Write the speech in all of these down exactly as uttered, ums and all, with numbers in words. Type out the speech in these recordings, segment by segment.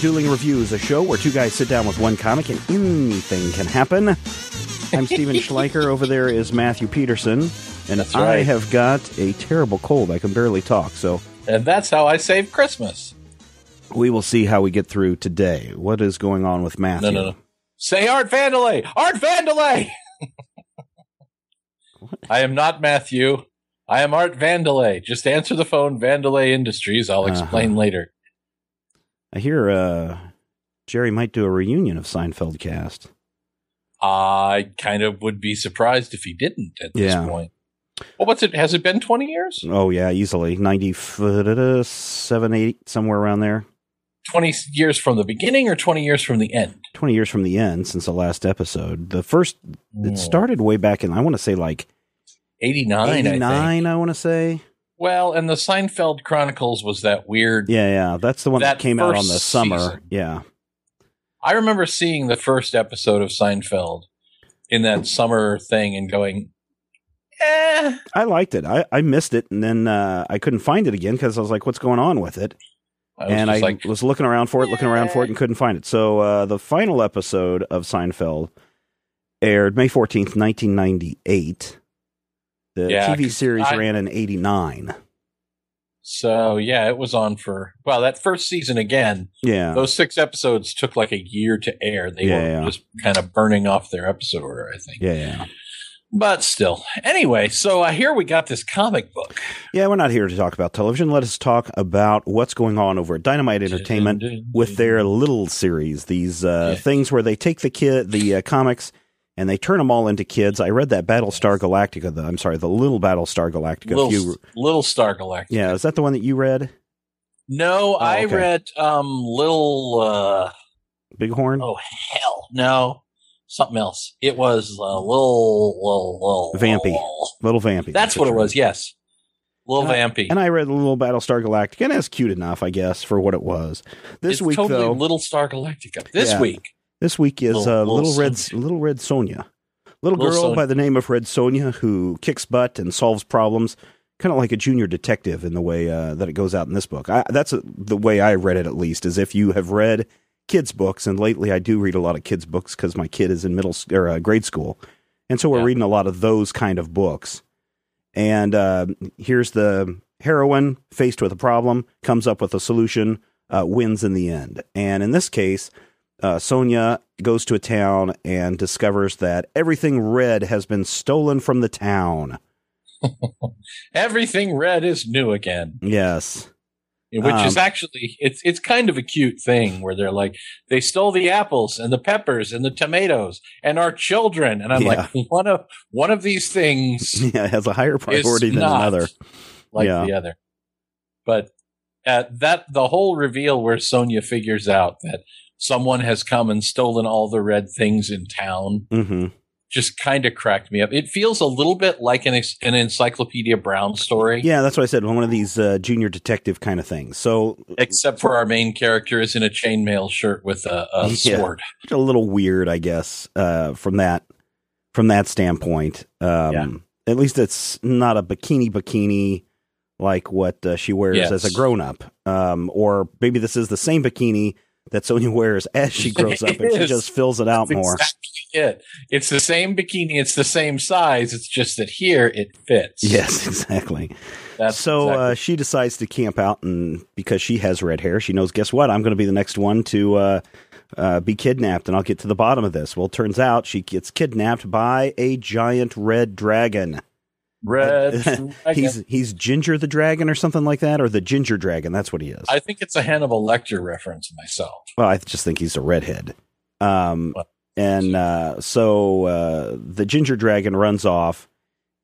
Dueling Reviews, a show where two guys sit down with one comic and anything can happen. I'm Steven Schleicher. Over there is Matthew Peterson. And that's right. I have got a terrible cold. I can barely talk. So, and that's how I save Christmas. We will see how we get through today. What is going on with Matthew? No, no, no. Say Art Vandelay! Art Vandelay! I am not Matthew. I am Art Vandelay. Just answer the phone, Vandelay Industries. I'll explain uh-huh. later. I hear uh, Jerry might do a reunion of Seinfeld cast. I kind of would be surprised if he didn't at this yeah. point. Well, what's it? Has it been twenty years? Oh, yeah, easily. ninety-seven, eight, somewhere around there. twenty years from the beginning or twenty years from the end? twenty years from the end since the last episode. The first, it started way back in, I want to say like... eighty-nine, eighty-nine, I think. eighty-nine, I want to say. Well, and the Seinfeld Chronicles was that weird... Yeah, yeah, that's the one that, that came out on the summer. Season. Yeah. I remember seeing the first episode of Seinfeld in that summer thing and going... Eh. I liked it. I, I missed it, and then uh, I couldn't find it again because I was like, what's going on with it? I and I like, was looking around for it, yeah. looking around for it, and couldn't find it. So uh, the final episode of Seinfeld aired May fourteenth, nineteen ninety-eight. The yeah, T V series I, ran in eighty-nine. So, yeah, it was on for, well, that first season again. Yeah. Those six episodes took like a year to air. They yeah, were yeah. just kind of burning off their episode order, I think. Yeah, yeah. But still. Anyway, so I hear we got this comic book. Yeah, we're not here to talk about television. Let us talk about what's going on over at Dynamite Entertainment with their little series, these uh, yeah. things where they take the kid, the uh, comics and they turn them all into kids. I read that Battlestar Galactica. The, I'm sorry, the little Battlestar Galactica. Little, you, little Star Galactica. Yeah, is that the one that you read? No, oh, I okay. read um, Little... Uh, Bighorn? Oh, hell no. Something else. It was a uh, little, little, little, Vampy. Little Vampy. That's, that's what it was. Yes. Little uh, Vampy. And I read Little Battlestar Galactica, and that's cute enough, I guess, for what it was. This it's week, totally though, Little Star Galactica. This yeah, week. This week is little, uh, little, little Red, Sonja. Little Red Sonja, little, little girl Sonja. by the name of Red Sonja who kicks butt and solves problems, kind of like a junior detective in the way uh, that it goes out in this book. I, that's a, the way I read it, at least, is if you have read kids books, and lately I do read a lot of kids books because my kid is in middle or uh, grade school, and so we're yeah. reading a lot of those kind of books. And uh, here's the heroine faced with a problem, comes up with a solution, uh, wins in the end. And in this case, uh, Sonja goes to a town and discovers that everything red has been stolen from the town. Everything red is new again. Yes. Which um, is actually, it's it's kind of a cute thing where they're like, they stole the apples and the peppers and the tomatoes and our children. And I'm yeah. like, one of one of these things yeah, has a higher priority than another. Like yeah. the other. But at that, the whole reveal where Sonja figures out that someone has come and stolen all the red things in town mm-hmm. just kind of cracked me up. It feels a little bit like an, an Encyclopedia Brown story. Yeah, that's what I said. One of these uh, junior detective kind of things. So, except for our main character is in a chainmail shirt with a, a yeah, sword. A little weird, I guess, uh, from that from that standpoint. Um, yeah. At least it's not a bikini bikini like what uh, she wears yes. as a grown-up. Um, or maybe this is the same bikini that Sonja wears as she grows up, and she just fills it out That's more. Exactly it. It's the same bikini. It's the same size. It's just that here it fits. Yes, exactly. That's so exactly. Uh, she decides to camp out, and because she has red hair, she knows, guess what? I'm going to be the next one to uh, uh, be kidnapped, and I'll get to the bottom of this. Well, it turns out she gets kidnapped by a giant red dragon. Red dragon. he's he's Ginger the Dragon or something like that, or the Ginger Dragon. That's what he is. I think it's a Hannibal Lecter reference myself. Well, I just think he's a redhead. Um, and uh, so uh, the Ginger Dragon runs off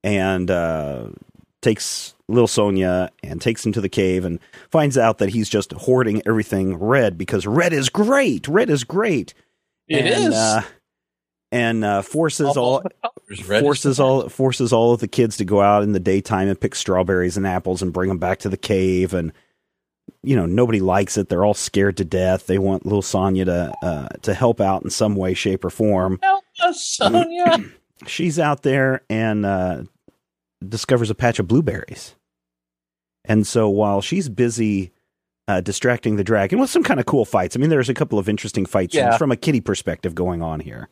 and uh, takes little Sonja and takes him to the cave and finds out that he's just hoarding everything red because red is great. Red is great. It and, is. Uh, And uh, forces all, all forces all forces all of the kids to go out in the daytime and pick strawberries and apples and bring them back to the cave. And you know nobody likes it. They're all scared to death. They want little Sonja to uh, to help out in some way, shape, or form. Help us, Sonja. She's out there and uh, discovers a patch of blueberries. And so while she's busy uh, distracting the dragon with some kind of cool fights. I mean, there's a couple of interesting fights yeah. from a kiddie perspective going on here.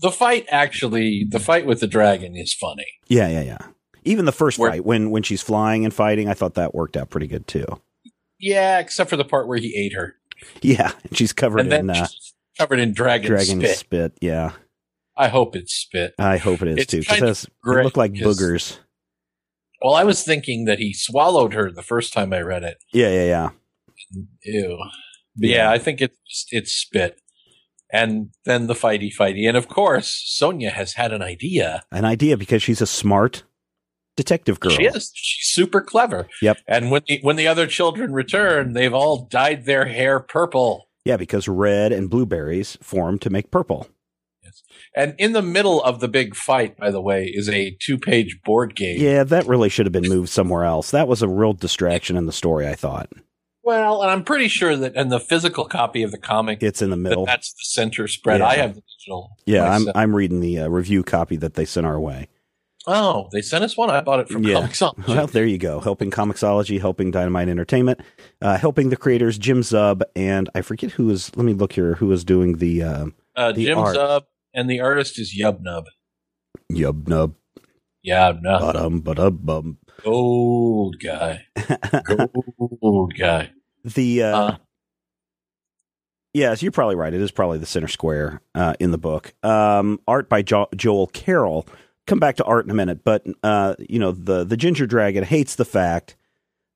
The fight actually, the fight with the dragon is funny. Yeah, yeah, yeah. Even the first where, fight, when when she's flying and fighting, I thought that worked out pretty good, too. Yeah, except for the part where he ate her. Yeah, and she's covered and in... Uh, she's covered in dragon, dragon spit. spit. Yeah. I hope it's spit. I hope it is, it's too. Because it looked like boogers. Well, I was thinking that he swallowed her the first time I read it. Yeah, yeah, yeah. Ew. But yeah, I think it's it's spit. And then the fighty fighty. And of course, Sonja has had an idea. An idea because she's a smart detective girl. She is. She's super clever. Yep. And when the, when the other children return, they've all dyed their hair purple. Yeah, because red and blueberries form to make purple. Yes. And in the middle of the big fight, by the way, is a two-page board game. Yeah, that really should have been moved somewhere else. That was a real distraction in the story, I thought. Well, and I'm pretty sure that in the physical copy of the comic, it's in the middle. That that's the center spread. Yeah. I have the digital. Yeah, I'm, I'm reading the uh, review copy that they sent our way. Oh, they sent us one? I bought it from yeah. ComiXology. Well, there you go. Helping ComiXology, helping Dynamite Entertainment, uh, helping the creators, Jim Zub, and I forget who is, let me look here, who is doing the, uh, uh, the Jim art. Zub, and the artist is Yubnub. Yubnub. Yubnub. Ba-dum, ba-dum, bum. Gold guy. Gold guy. The uh, uh yes, you're probably right. It is probably the center square uh, in the book. Um, art by jo- Joel Carroll. Come back to art in a minute, but uh, you know the the ginger dragon hates the fact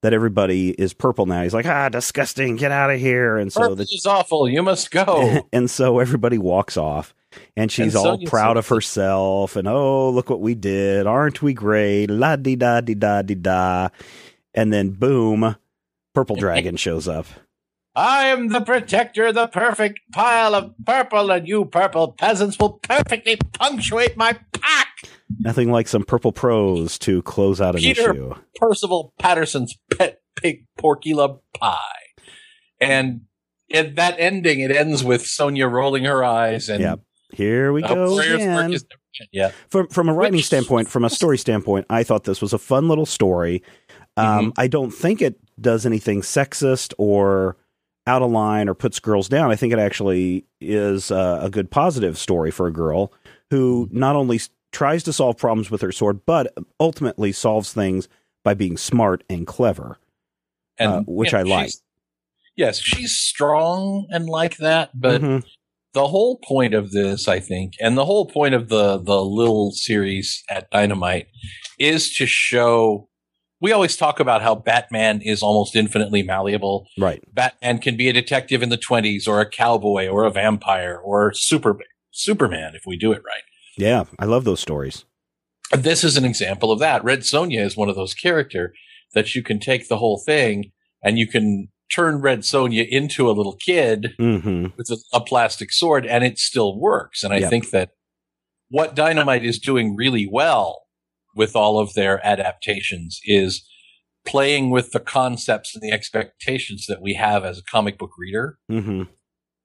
that everybody is purple now. He's like, ah, disgusting, get out of here! And so this is awful. You must go. And so everybody walks off, and she's and all so proud so- of herself. And oh, look what we did! Aren't we great? La di da di da di da. And then boom, purple dragon shows up. I am the protector, the perfect pile of purple, and you purple peasants will perfectly punctuate my pack. Nothing like some purple prose to close out an Peter issue. Percival Patterson's pet pig Porcula Pie. And at that ending, it ends with Sonja rolling her eyes. And yep. Here we go again. Is- yeah. From, from a writing Which- standpoint, from a story standpoint, I thought this was a fun little story. Um, mm-hmm. I don't think it does anything sexist or out of line or puts girls down. I think it actually is uh, a good positive story for a girl who not only tries to solve problems with her sword, but ultimately solves things by being smart and clever, and, uh, which I like. Yes, she's strong and like that, but mm-hmm. the whole point of this, I think, and the whole point of the, the Lil series at Dynamite is to show... We always talk about how Batman is almost infinitely malleable. Right. Batman can be a detective in the twenties or a cowboy or a vampire or super, Superman if we do it right. Yeah, I love those stories. This is an example of that. Red Sonja is one of those characters that you can take the whole thing and you can turn Red Sonja into a little kid mm-hmm. with a, a plastic sword and it still works. And I yep. think that what Dynamite is doing really well with all of their adaptations is playing with the concepts and the expectations that we have as a comic book reader. Mm-hmm.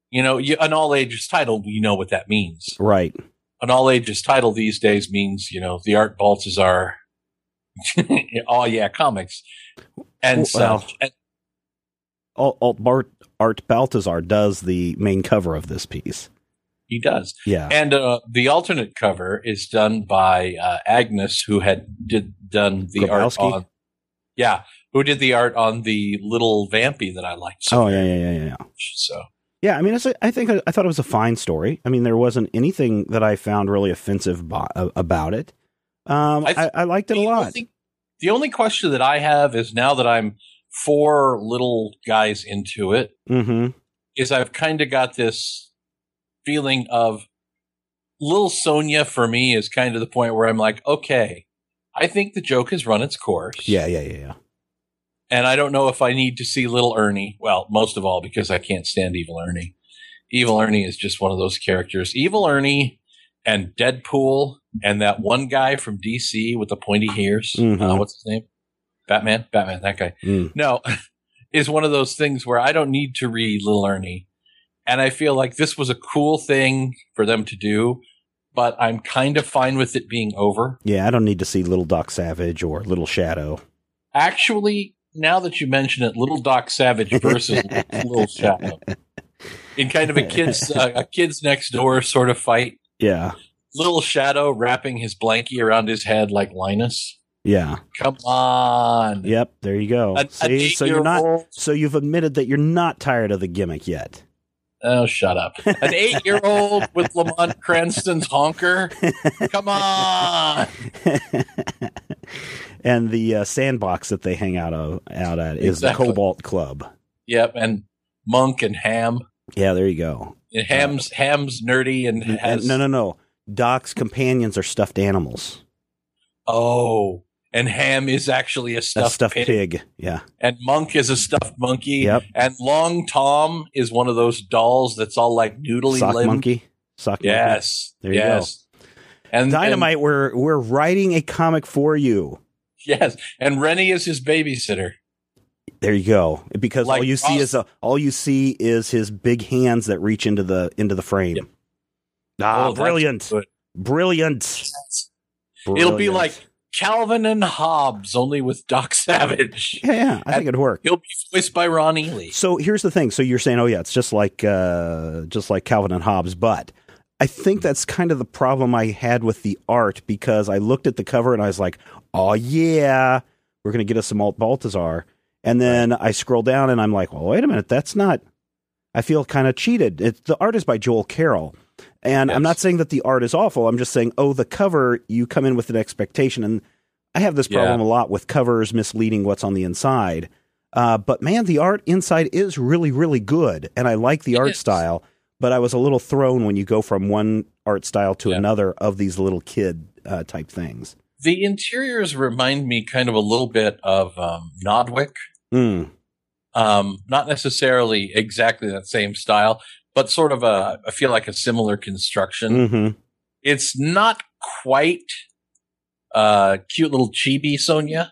You know, you, an all ages title, we know what that means. Right. An all ages title these days means, you know, the Art Baltazar. Oh yeah. Comics. And well, so and, Alt, Alt Bart, Art Baltazar does the main cover of this piece. He does. Yeah. And uh, the alternate cover is done by uh, Agnes, who had did done the Grabowski? art on Yeah, who did the art on the little vampy that I liked. So oh, yeah, yeah, yeah, yeah. So. Yeah, I mean, it's a, I think I thought it was a fine story. I mean, there wasn't anything that I found really offensive bo- about it. Um, I, th- I, I liked it a lot. The only question that I have is now that I'm four little guys into it, mm-hmm. is I've kind of got this feeling of Lil Sonja for me is kind of the point where I'm like, okay, I think the joke has run its course. Yeah, yeah, yeah, yeah. And I don't know if I need to see Little Ernie. Well, most of all, because I can't stand Evil Ernie. Evil Ernie is just one of those characters. Evil Ernie and Deadpool and that one guy from D C with the pointy ears. Mm-hmm. Uh, what's his name? Batman? Batman, that guy. Mm. No, is one of those things where I don't need to read Little Ernie. And I feel like this was a cool thing for them to do, but I'm kind of fine with it being over. Yeah, I don't need to see Little Doc Savage or Little Shadow. Actually, now that you mention it, Little Doc Savage versus Little Shadow in kind of a kids uh, a kids next door sort of fight. Yeah, Little Shadow wrapping his blankie around his head like Linus. Yeah, come on. Yep, there you go. A, See, so you're not. So you've admitted that you're not tired of the gimmick yet. Oh, shut up! An eight-year-old with Lamont Cranston's honker. Come on. And the uh, sandbox that they hang out of, out at is exactly. the Cobalt Club. Yep, and Monk and Ham. Yeah, there you go. And Ham's uh, Ham's nerdy and has, and no, no, no. Doc's companions are stuffed animals. Oh, and Ham is actually a stuffed, a stuffed pig. pig. Yeah. And Monk is a stuffed monkey. Yep. And Long Tom is one of those dolls that's all like noodly sock limb. monkey. Sock yes. monkey. There yes. There you go. And Dynamite, and, we're we're writing a comic for you. Yes. And Rennie is his babysitter. There you go. Because like all you Ross- see is a, all you see is his big hands that reach into the into the frame. Yep. Ah, oh, brilliant. Brilliant. That's- Brilliant. It'll be like Calvin and Hobbes, only with Doc Savage. Yeah, yeah, I and think it'd work. He'll be voiced by Ron Ely. So here's the thing. So you're saying, oh yeah, it's just like uh, just like Calvin and Hobbes, but I think that's kind of the problem I had with the art, because I looked at the cover and I was like, oh yeah, we're gonna get us some Art Baltazar, and then right. I scroll down and I'm like, well, wait a minute, that's not. I feel kind of cheated. It's, the art is by Joel Carroll. And yes. I'm not saying that the art is awful. I'm just saying, oh, the cover, you come in with an expectation. And I have this problem yeah. a lot with covers misleading what's on the inside. Uh, but man, the art inside is really, really good. And I like the it art is. style. But I was a little thrown when you go from one art style to yeah. another of these little kid uh, type things. The interiors remind me kind of a little bit of um, Nodwick. Mm. Um, not necessarily exactly that same style, but sort of a, I feel like a similar construction. Mm-hmm. It's not quite uh, cute little chibi Sonja.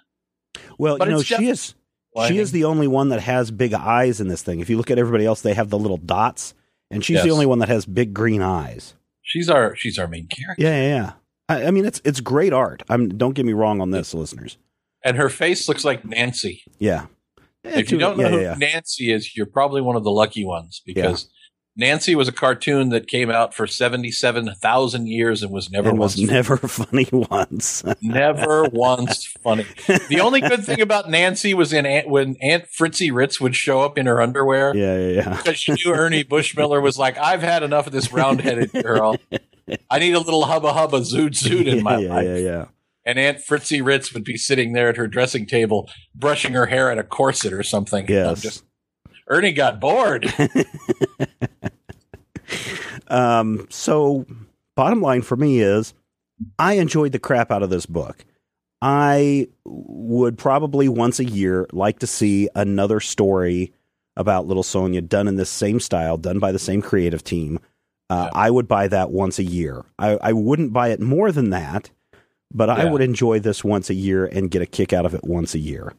Well, you know, she def- is well, she is the only one that has big eyes in this thing. If you look at everybody else, they have the little dots, and she's yes. the only one that has big green eyes. She's our she's our main character. Yeah, yeah, yeah. I, I mean, it's it's great art. I'm don't get me wrong on this, yeah. listeners. And her face looks like Nancy. Yeah. yeah if you don't yeah, know yeah, who yeah. Nancy is, you're probably one of the lucky ones, because. Yeah. Nancy was a cartoon that came out for seventy-seven thousand years and was never and once was never funny, funny once. Never once funny. The only good thing about Nancy was in Aunt, when Aunt Fritzy Ritz would show up in her underwear. Yeah, yeah, yeah. Because she knew Ernie Bushmiller was like, I've had enough of this round-headed girl. I need a little hubba-hubba zoot-zoot in my yeah, life. Yeah, yeah, yeah. And Aunt Fritzy Ritz would be sitting there at her dressing table brushing her hair at a corset or something. Yes. Just, Ernie got bored. Um, so bottom line for me is I enjoyed the crap out of this book. I would probably once a year like to see another story about Little Sonja done in this same style, done by the same creative team. Uh, yeah. I would buy that once a year. I, I wouldn't buy it more than that, but yeah. I would enjoy this once a year and get a kick out of it once a year.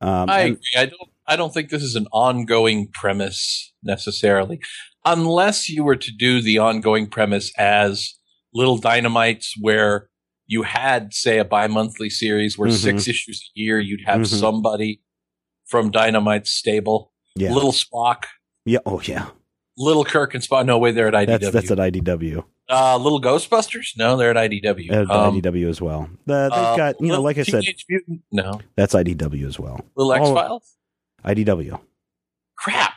Um, I agree. I don't, I don't think this is an ongoing premise necessarily. Unless you were to do the ongoing premise as Little Dynamites, where you had, say, a bi-monthly series where mm-hmm. six issues a year, you'd have mm-hmm. somebody from Dynamite's stable. Yeah. Little Spock. Yeah. Oh, yeah. Little Kirk and Spock. No, wait, they're at I D W. That's, that's at I D W. Uh, Little Ghostbusters? No, they're at I D W. At um, I D W as well. Uh, they've got, you uh, know, like I said. Teenage Mutant? No. That's I D W as well. Little X-Files? Oh, I D W. Crap.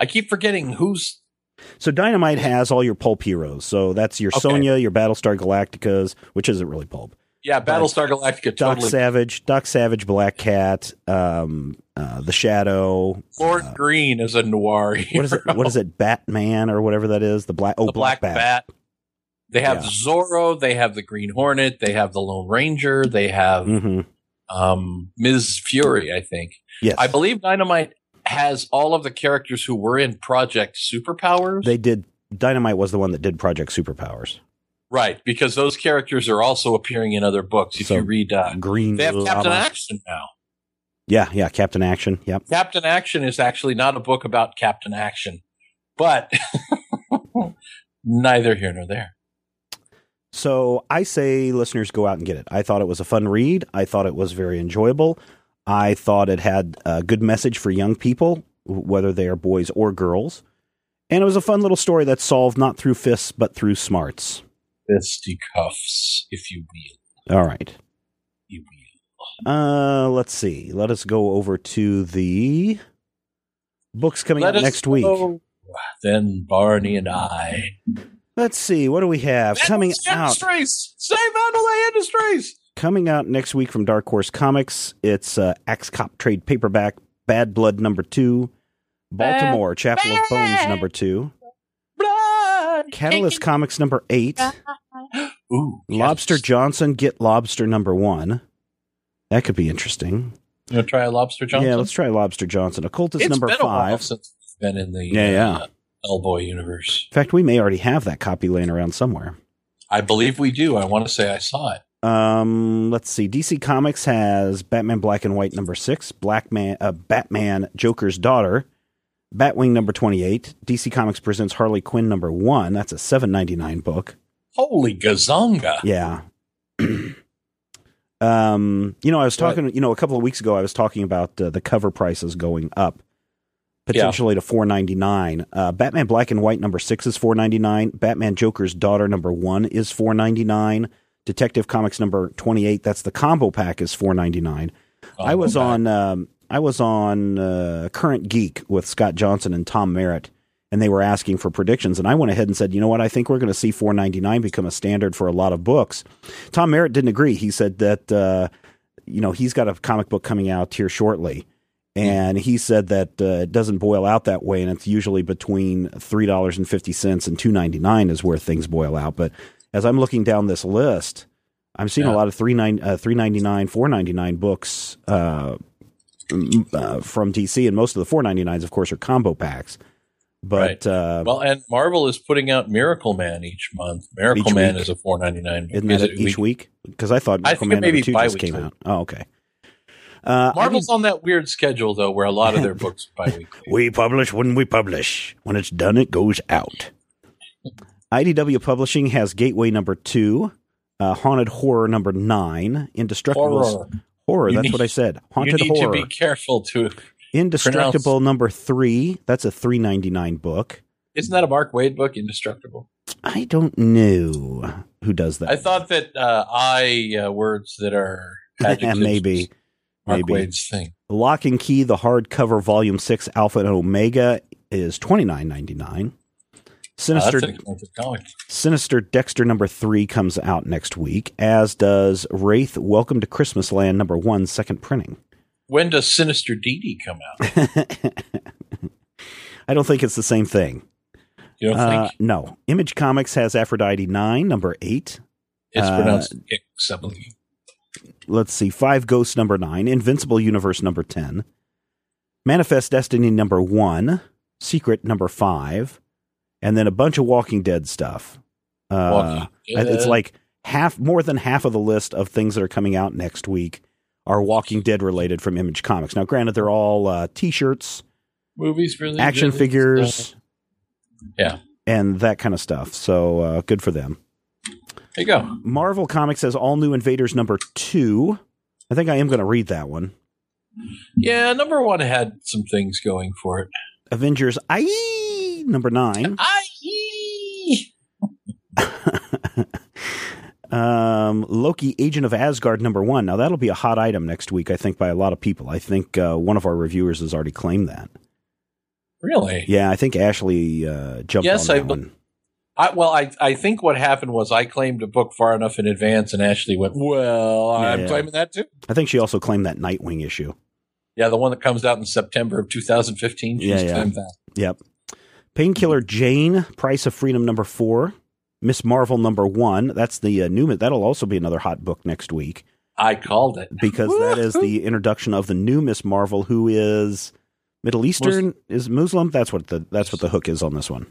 I keep forgetting who's... So Dynamite has all your pulp heroes. So that's your okay. Sonja, your Battlestar Galacticas, which isn't really pulp. Yeah, Battlestar but Galactica. Doc totally. Savage, Doc Savage, Black Cat, um, uh, The Shadow. Lord uh, Green is a noir hero. What is it? What is it? Batman or whatever that is? The Black, oh, the Black, Black Bat. Bat. They have yeah. Zorro. They have the Green Hornet. They have the Lone Ranger. They have mm-hmm. um, Miz Fury, I think. Yes. I believe Dynamite... has all of the characters who were in Project Superpowers. They did. Dynamite was the one that did Project Superpowers. Right, because those characters are also appearing in other books. If so, you read uh, Green, they have Lama. Captain Action now. Yeah, yeah, Captain Action. Yep. Captain Action is actually not a book about Captain Action, but neither here nor there. So I say listeners go out and get it. I thought it was a fun read. I thought it was very enjoyable. I thought it had a good message for young people, whether they are boys or girls. And it was a fun little story that's solved not through fists, but through smarts. Fisty cuffs, if you will. All right. You will. Uh, let's see. Let us go over to the books coming out next week. Then Barney and I. Let's see. What do we have coming out? Industries! Save Vandalay Industries! Coming out next week from Dark Horse Comics, it's uh, Axe Cop trade paperback, Bad Blood number two, Baltimore, uh, Chapel bang. of Bones number two, Blood. Catalyst Can't Comics number eight, Ooh, Lobster yes. Johnson, Get Lobster number one. That could be interesting. You want to try a Lobster Johnson? Yeah, let's try Lobster Johnson. Occultist it's number been five. A while since it's been in the yeah, yeah. Uh, Hellboy universe. In fact, we may already have that copy laying around somewhere. I believe we do. I want to say I saw it. Um, let's see. D C Comics has Batman Black and White number six, Black Man, uh, Batman Joker's Daughter, Batwing number twenty-eight. D C Comics presents Harley Quinn number one. That's a seven ninety-nine book. Holy gazonga! Yeah. um, you know, I was talking. What? You know, a couple of weeks ago, I was talking about uh, the cover prices going up potentially yeah. to four ninety-nine. Uh, Batman Black and White number six is four ninety-nine. Batman Joker's Daughter number one is four ninety-nine. Detective Comics number twenty-eight. That's the combo pack is four ninety-nine. Oh, I was okay. on um, I was on uh, Current Geek with Scott Johnson and Tom Merritt, and they were asking for predictions. And I went ahead and said, you know what? I think we're going to see four ninety-nine become a standard for a lot of books. Tom Merritt didn't agree. He said that uh, you know he's got a comic book coming out here shortly, and he said that uh, it doesn't boil out that way, and it's usually between three dollars and fifty cents and two ninety-nine is where things boil out, but. As I'm looking down this list, I'm seeing yeah. a lot of three nine uh, three ninety nine, four ninety nine books uh, uh, from D C, and most of the four ninety nines, of course, are combo packs. But right. uh, well, and Marvel is putting out Miracle Man each month. Miracle each Man week. Is a four ninety nine. Isn't that is it each week? Because I thought Miracle I Man maybe two just came out. Oh, okay. Uh, Marvel's on that weird schedule though, where a lot of their books are bi-weekly. We publish when we publish. When it's done, it goes out. I D W Publishing has Gateway number two, uh, Haunted Horror number nine, Indestructible Horror. horror you that's need, what I said. Haunted you need Horror. To be careful to Indestructible pronounce. Number three. That's a three ninety nine book. Isn't that a Mark Waid book? Indestructible. I don't know who does that. I thought that uh, I uh, words that are adjectives. maybe Mark maybe. Waid's thing. Lock and Key, the hardcover volume six, Alpha and Omega is twenty nine ninety nine. Sinister, oh, Sinister Dexter number three comes out next week, as does Wraith Welcome to Christmas Land number one, second printing. When does Sinister D D come out? I don't think it's the same thing. You don't uh, think? No. Image Comics has Aphrodite nine, number eight. It's uh, pronounced X, I believe. Let's see. Five Ghosts number nine, Invincible Universe number ten, Manifest Destiny number one, Secret number five. And then a bunch of Walking Dead stuff. Uh, Walking Dead. It's like half, more than half of the list of things that are coming out next week are Walking Dead related from Image Comics. Now, granted, they're all uh, T-shirts, movies, really, action movies, figures, uh, yeah, and that kind of stuff. So uh, good for them. There you go. Marvel Comics has All New Invaders number two. I think I am going to read that one. Yeah, number one had some things going for it. Avengers, I. Number nine. um, Loki, Agent of Asgard, number one. Now, that'll be a hot item next week, I think, by a lot of people. I think uh, one of our reviewers has already claimed that. Really? Yeah, I think Ashley uh, jumped yes, on that I, one. I, well, I, I think what happened was I claimed a book far enough in advance, and Ashley went, well, yeah, I'm yeah. claiming that too. I think she also claimed that Nightwing issue. Yeah, the one that comes out in September of two thousand fifteen. She's yeah, yeah. claimed that. Yep. Painkiller Jane, Price of Freedom number four, Miss Marvel number one. That's the uh, new. That'll also be another hot book next week. I called it because that is the introduction of the new Miss Marvel, who is Middle Eastern, Muslim. is Muslim. That's what the that's what the hook is on this one.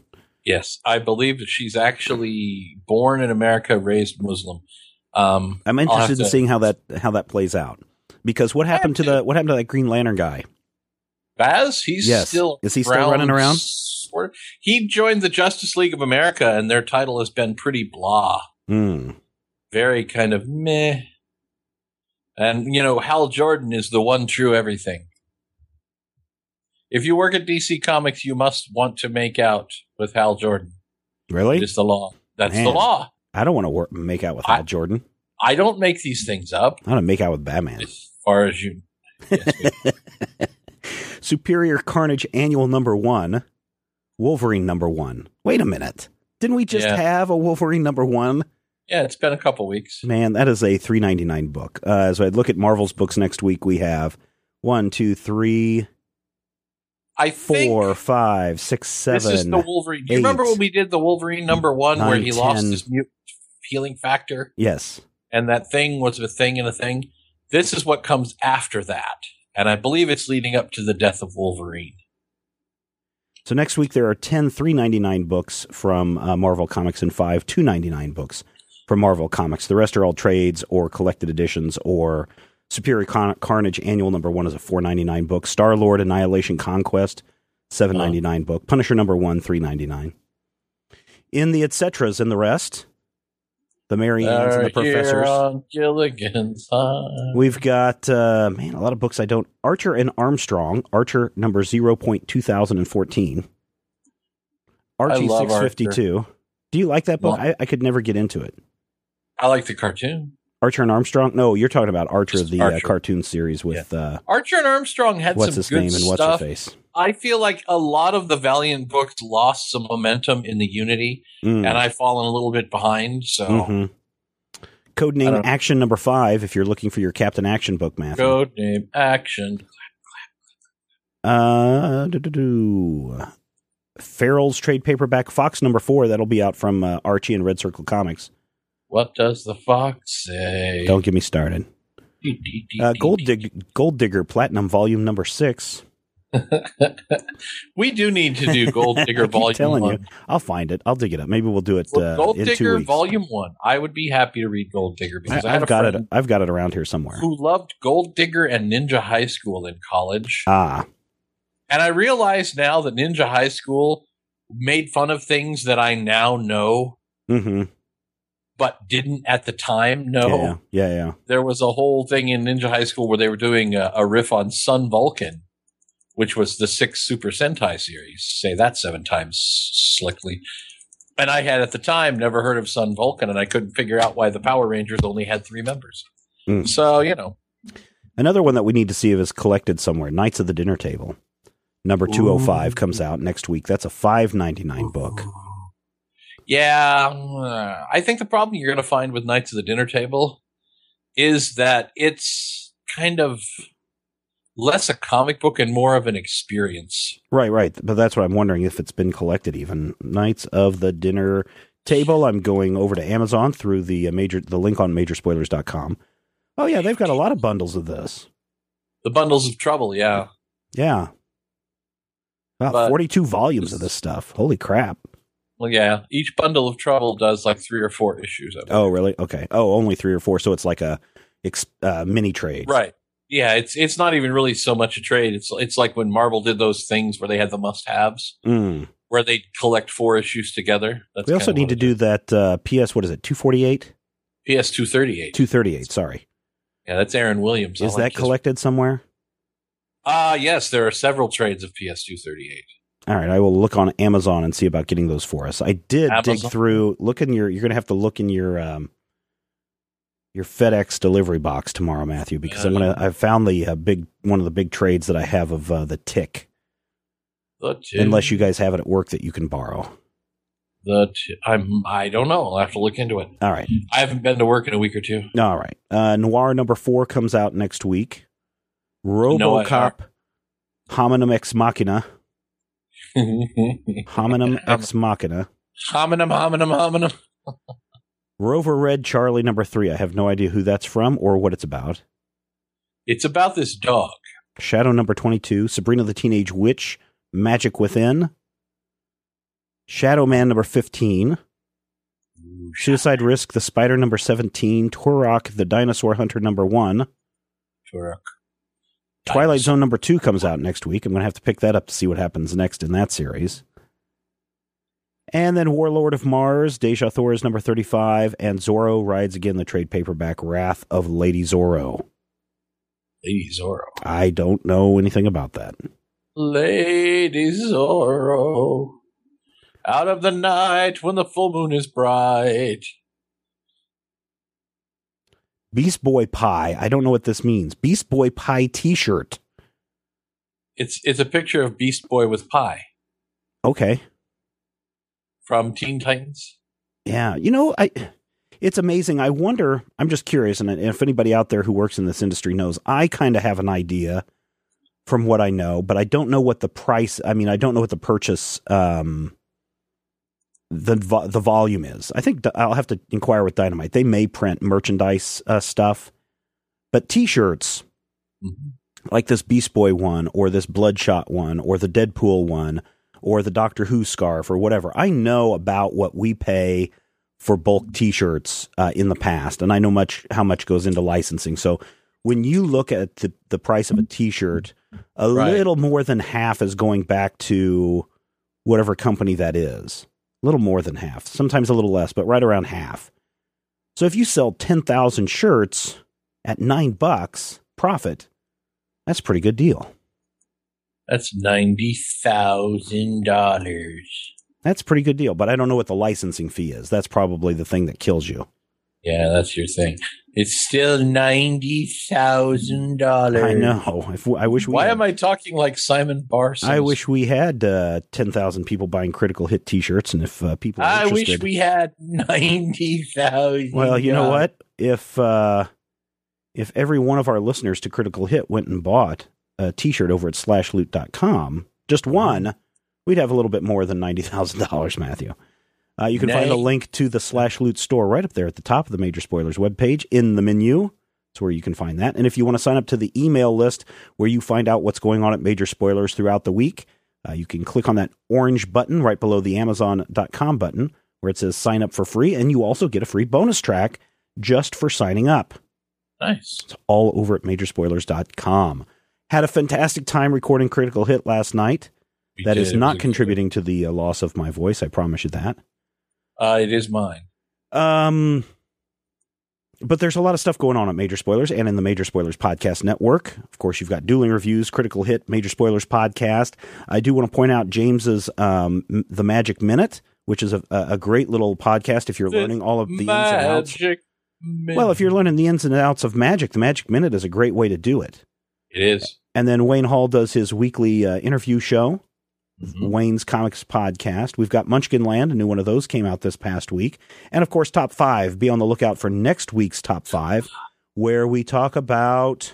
Yes, I believe that she's actually born in America, raised Muslim. Um, I'm interested in to, seeing how that how that plays out because what happened to, to the what happened to that Green Lantern guy? Baz, he's yes. still is he still around, running around? He joined the Justice League of America, and their title has been pretty blah. Mm. Very kind of meh. And, you know, Hal Jordan is the one true everything. If you work at D C Comics, you must want to make out with Hal Jordan. Really? It's the law. That's Man, the law. I don't want to work, make out with I, Hal Jordan. I don't make these things up. I want to make out with Batman. As far as you... Yes, Superior Carnage Annual Number One, Wolverine Number One. Wait a minute. Didn't we just yeah. have a Wolverine Number One? Yeah, it's been a couple weeks. Man, that is a three ninety-nine book. Uh, as I look at Marvel's books next week, we have one, two, three, I four, five, six, seven. This is the Wolverine. Do you eight, remember when we did the Wolverine Number One nine, where he ten. Lost his mutant healing factor? Yes. And that thing was a thing and a thing. This is what comes after that. And I believe it's leading up to the death of Wolverine. So next week, there are ten three ninety-nine books from uh, Marvel Comics and five two ninety-nine books from Marvel Comics. The rest are all trades or collected editions, or Superior Con- Carnage Annual Number One is a four ninety-nine book. Star-Lord Annihilation Conquest, seven ninety-nine oh. book. Punisher Number One, three ninety-nine. In the et cetera's and the rest... The Mariannes and the Professors. On Gilligan's Island. We've got, uh, man, a lot of books I don't. Archer and Armstrong, Archer number zero point two thousand fourteen. Archie six fifty-two. Archer. Do you like that book? Well, I, I could never get into it. I like the cartoon. Archer and Armstrong? No, you're talking about Archer, Just the Archer. Uh, cartoon series with. Yeah. Uh, Archer and Armstrong had what's some his good name stuff. And what's her face? I feel like a lot of the Valiant books lost some momentum in the Unity, mm. and I've fallen a little bit behind. So, mm-hmm. Codename Action number five, if you're looking for your Captain Action book, Matthew. Codename Action. Uh, Farrell's trade paperback Fox number four. That'll be out from uh, Archie and Red Circle Comics. What does the Fox say? Don't get me started. Uh, Gold, Dig- Gold Digger Platinum Volume number six. We do need to do Gold Digger Volume telling one. You, I'll find it. I'll dig it up. Maybe we'll do it. Uh, Gold in Digger two Volume one. I would be happy to read Gold Digger because I, I had I've a got it. I've got it around here somewhere. Who loved Gold Digger and Ninja High School in college? Ah, and I realize now that Ninja High School made fun of things that I now know, mm-hmm. but didn't at the time know. Yeah, yeah, yeah. There was a whole thing in Ninja High School where they were doing a, a riff on Sun Vulcan, which was the sixth Super Sentai series. Say that seven times slickly. And I had, at the time, never heard of Sun Vulcan, and I couldn't figure out why the Power Rangers only had three members. Mm. So, you know. Another one that we need to see if it's collected somewhere, Knights of the Dinner Table. Number two oh five Ooh. Comes out next week. That's a five ninety-nine Ooh. Book. Yeah. I think the problem you're going to find with Knights of the Dinner Table is that it's kind of... less a comic book and more of an experience. Right, right. But that's what I'm wondering, if it's been collected even. Knights of the Dinner Table. I'm going over to Amazon through the major the link on major spoilers dot com. Oh, yeah, they've got a lot of bundles of this. The Bundles of Trouble, yeah. Yeah. Wow, but forty-two volumes of this stuff. Holy crap. Well, yeah. Each Bundle of Trouble does like three or four issues of it. Oh, really? Okay. Oh, only three or four, so it's like a uh, mini trade. Right. Yeah, it's it's not even really so much a trade. It's it's like when Marvel did those things where they had the must-haves, mm. where they collect four issues together. That's we also need to do that uh, P S, what is it, two forty-eight? P S two thirty-eight. two thirty-eight, sorry. Yeah, that's Aaron Williams. Is like that collected this. Somewhere? Uh, yes, there are several trades of P S two thirty-eight. All right, I will look on Amazon and see about getting those for us. I did Amazon? dig through, look in your, you're going to have to look in your... Um, Your FedEx delivery box tomorrow, Matthew, because uh, I'm gonna. I found the uh, big one of the big trades that I have of uh, the Tick. The Tick. Unless you guys have it at work that you can borrow. The t- I'm. I don't know. I'll have to look into it. All right. I haven't been to work in a week or two. All right. Uh, Noir number four comes out next week. RoboCop, Hominum Ex Machina. Hominum Ex Machina. Hominum. Hominum. Hominum. Rover Red Charlie number three. I have no idea who that's from or what it's about. It's about this dog. Shadow number twenty-two. Sabrina the Teenage Witch. Magic Within. Shadow Man number fifteen. Ooh, Suicide Risk the Spider number seventeen. Turok the Dinosaur Hunter number one. Turok. Twilight Dinosaur. Zone number two comes out next week. I'm going to have to pick that up to see what happens next in that series. And then Warlord of Mars, Deja Thor is number thirty-five, and Zorro Rides Again, the trade paperback, Wrath of Lady Zorro. Lady Zorro. I don't know anything about that. Lady Zorro, out of the night when the full moon is bright. Beast Boy Pie. I don't know what this means. Beast Boy Pie t-shirt. It's it's a picture of Beast Boy with pie. Okay. From Teen Titans. Yeah. You know, I. It's amazing. I wonder, I'm just curious, and if anybody out there who works in this industry knows, I kind of have an idea from what I know, but I don't know what the price, I mean, I don't know what the purchase, um, the vo- the volume is. I think I'll have to inquire with Dynamite. They may print merchandise uh, stuff, but t-shirts, mm-hmm. like this Beast Boy one, or this Bloodshot one, or the Deadpool one, or the Doctor Who scarf, or whatever. I know about what we pay for bulk t-shirts uh, in the past. And I know much, how much goes into licensing. So when you look at the, the price of a t-shirt, a right. little more than half is going back to whatever company that is. A little more than half, sometimes a little less, but right around half. So if you sell ten thousand shirts at nine bucks profit, that's a pretty good deal. That's ninety thousand dollars. That's a pretty good deal, but I don't know what the licensing fee is. That's probably the thing that kills you. Yeah, that's your thing. It's still ninety thousand dollars. I know. If we, I wish we Why had, am I talking like Simon Parsons? I wish we had uh, ten thousand people buying Critical Hit t-shirts, and if uh, people are interested. I wish we had ninety thousand. Well, you know what? If uh, if every one of our listeners to Critical Hit went and bought a t-shirt over at slash loot dot com, just one, we'd have a little bit more than ninety thousand dollars, Matthew. Uh, you can Nay. find a link to the Slash Loot store right up there at the top of the Major Spoilers webpage in the menu. That's where you can find that. And if you want to sign up to the email list where you find out what's going on at Major Spoilers throughout the week, uh, you can click on that orange button right below the amazon dot com button where it says sign up for free. And you also get a free bonus track just for signing up. Nice. It's all over at major spoilers dot com. Had a fantastic time recording Critical Hit last night. We that did. Is not contributing good. to the uh, loss of my voice. I promise you that. Uh, it is mine. Um, but there's a lot of stuff going on at Major Spoilers and in the Major Spoilers Podcast Network. Of course, you've got Dueling Reviews, Critical Hit, Major Spoilers Podcast. I do want to point out James's um, M- The Magic Minute, which is a, a great little podcast if you're the learning all of the ins and outs. Minute. Well, if you're learning the ins and outs of magic, The Magic Minute is a great way to do it. It is. And then Wayne Hall does his weekly uh, interview show. Mm-hmm. Wayne's Comics Podcast. We've got Munchkin Land, a new one of those came out this past week. And of course, Top Five. Be on the lookout for next week's Top Five, where we talk about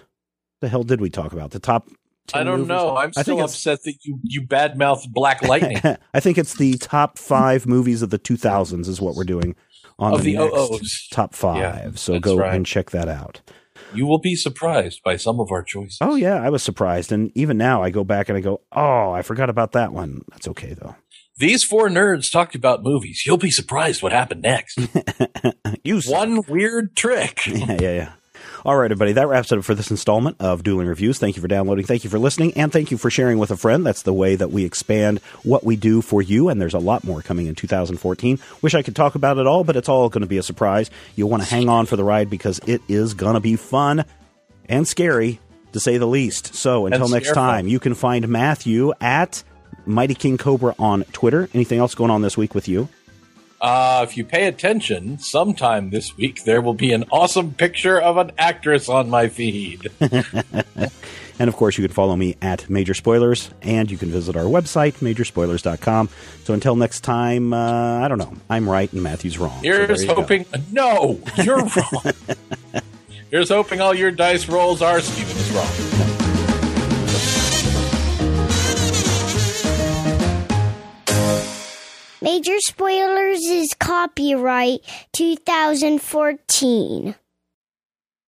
the hell did we talk about? The top ten I don't movies? know. I'm I still upset that you, you badmouthed Black Lightning. I think it's the top five movies of the two thousands is what we're doing on of the, the next O Os. Top Five. Yeah, so go right. and check that out. You will be surprised by some of our choices. Oh, yeah, I was surprised. And even now I go back and I go, oh, I forgot about that one. That's okay, though. These four nerds talked about movies. You'll be surprised what happened next. you One suck. weird trick. Yeah, yeah, yeah. All right, everybody, that wraps it up for this installment of Dueling Reviews. Thank you for downloading. Thank you for listening. And thank you for sharing with a friend. That's the way that we expand what we do for you. And there's a lot more coming in two thousand fourteen. Wish I could talk about it all, but it's all going to be a surprise. You'll want to hang on for the ride because it is going to be fun and scary, to say the least. So until next time, you can find Matthew at Mighty King Cobra on Twitter. Anything else going on this week with you? Uh, if you pay attention, sometime this week there will be an awesome picture of an actress on my feed. And of course, you can follow me at Major Spoilers, and you can visit our website, major spoilers dot com. So until next time, uh, I don't know. I'm right and Matthew's wrong. Here's so you hoping. Go. No, you're wrong. Here's hoping all your dice rolls are Steven is wrong. Major Spoilers is copyright twenty fourteen.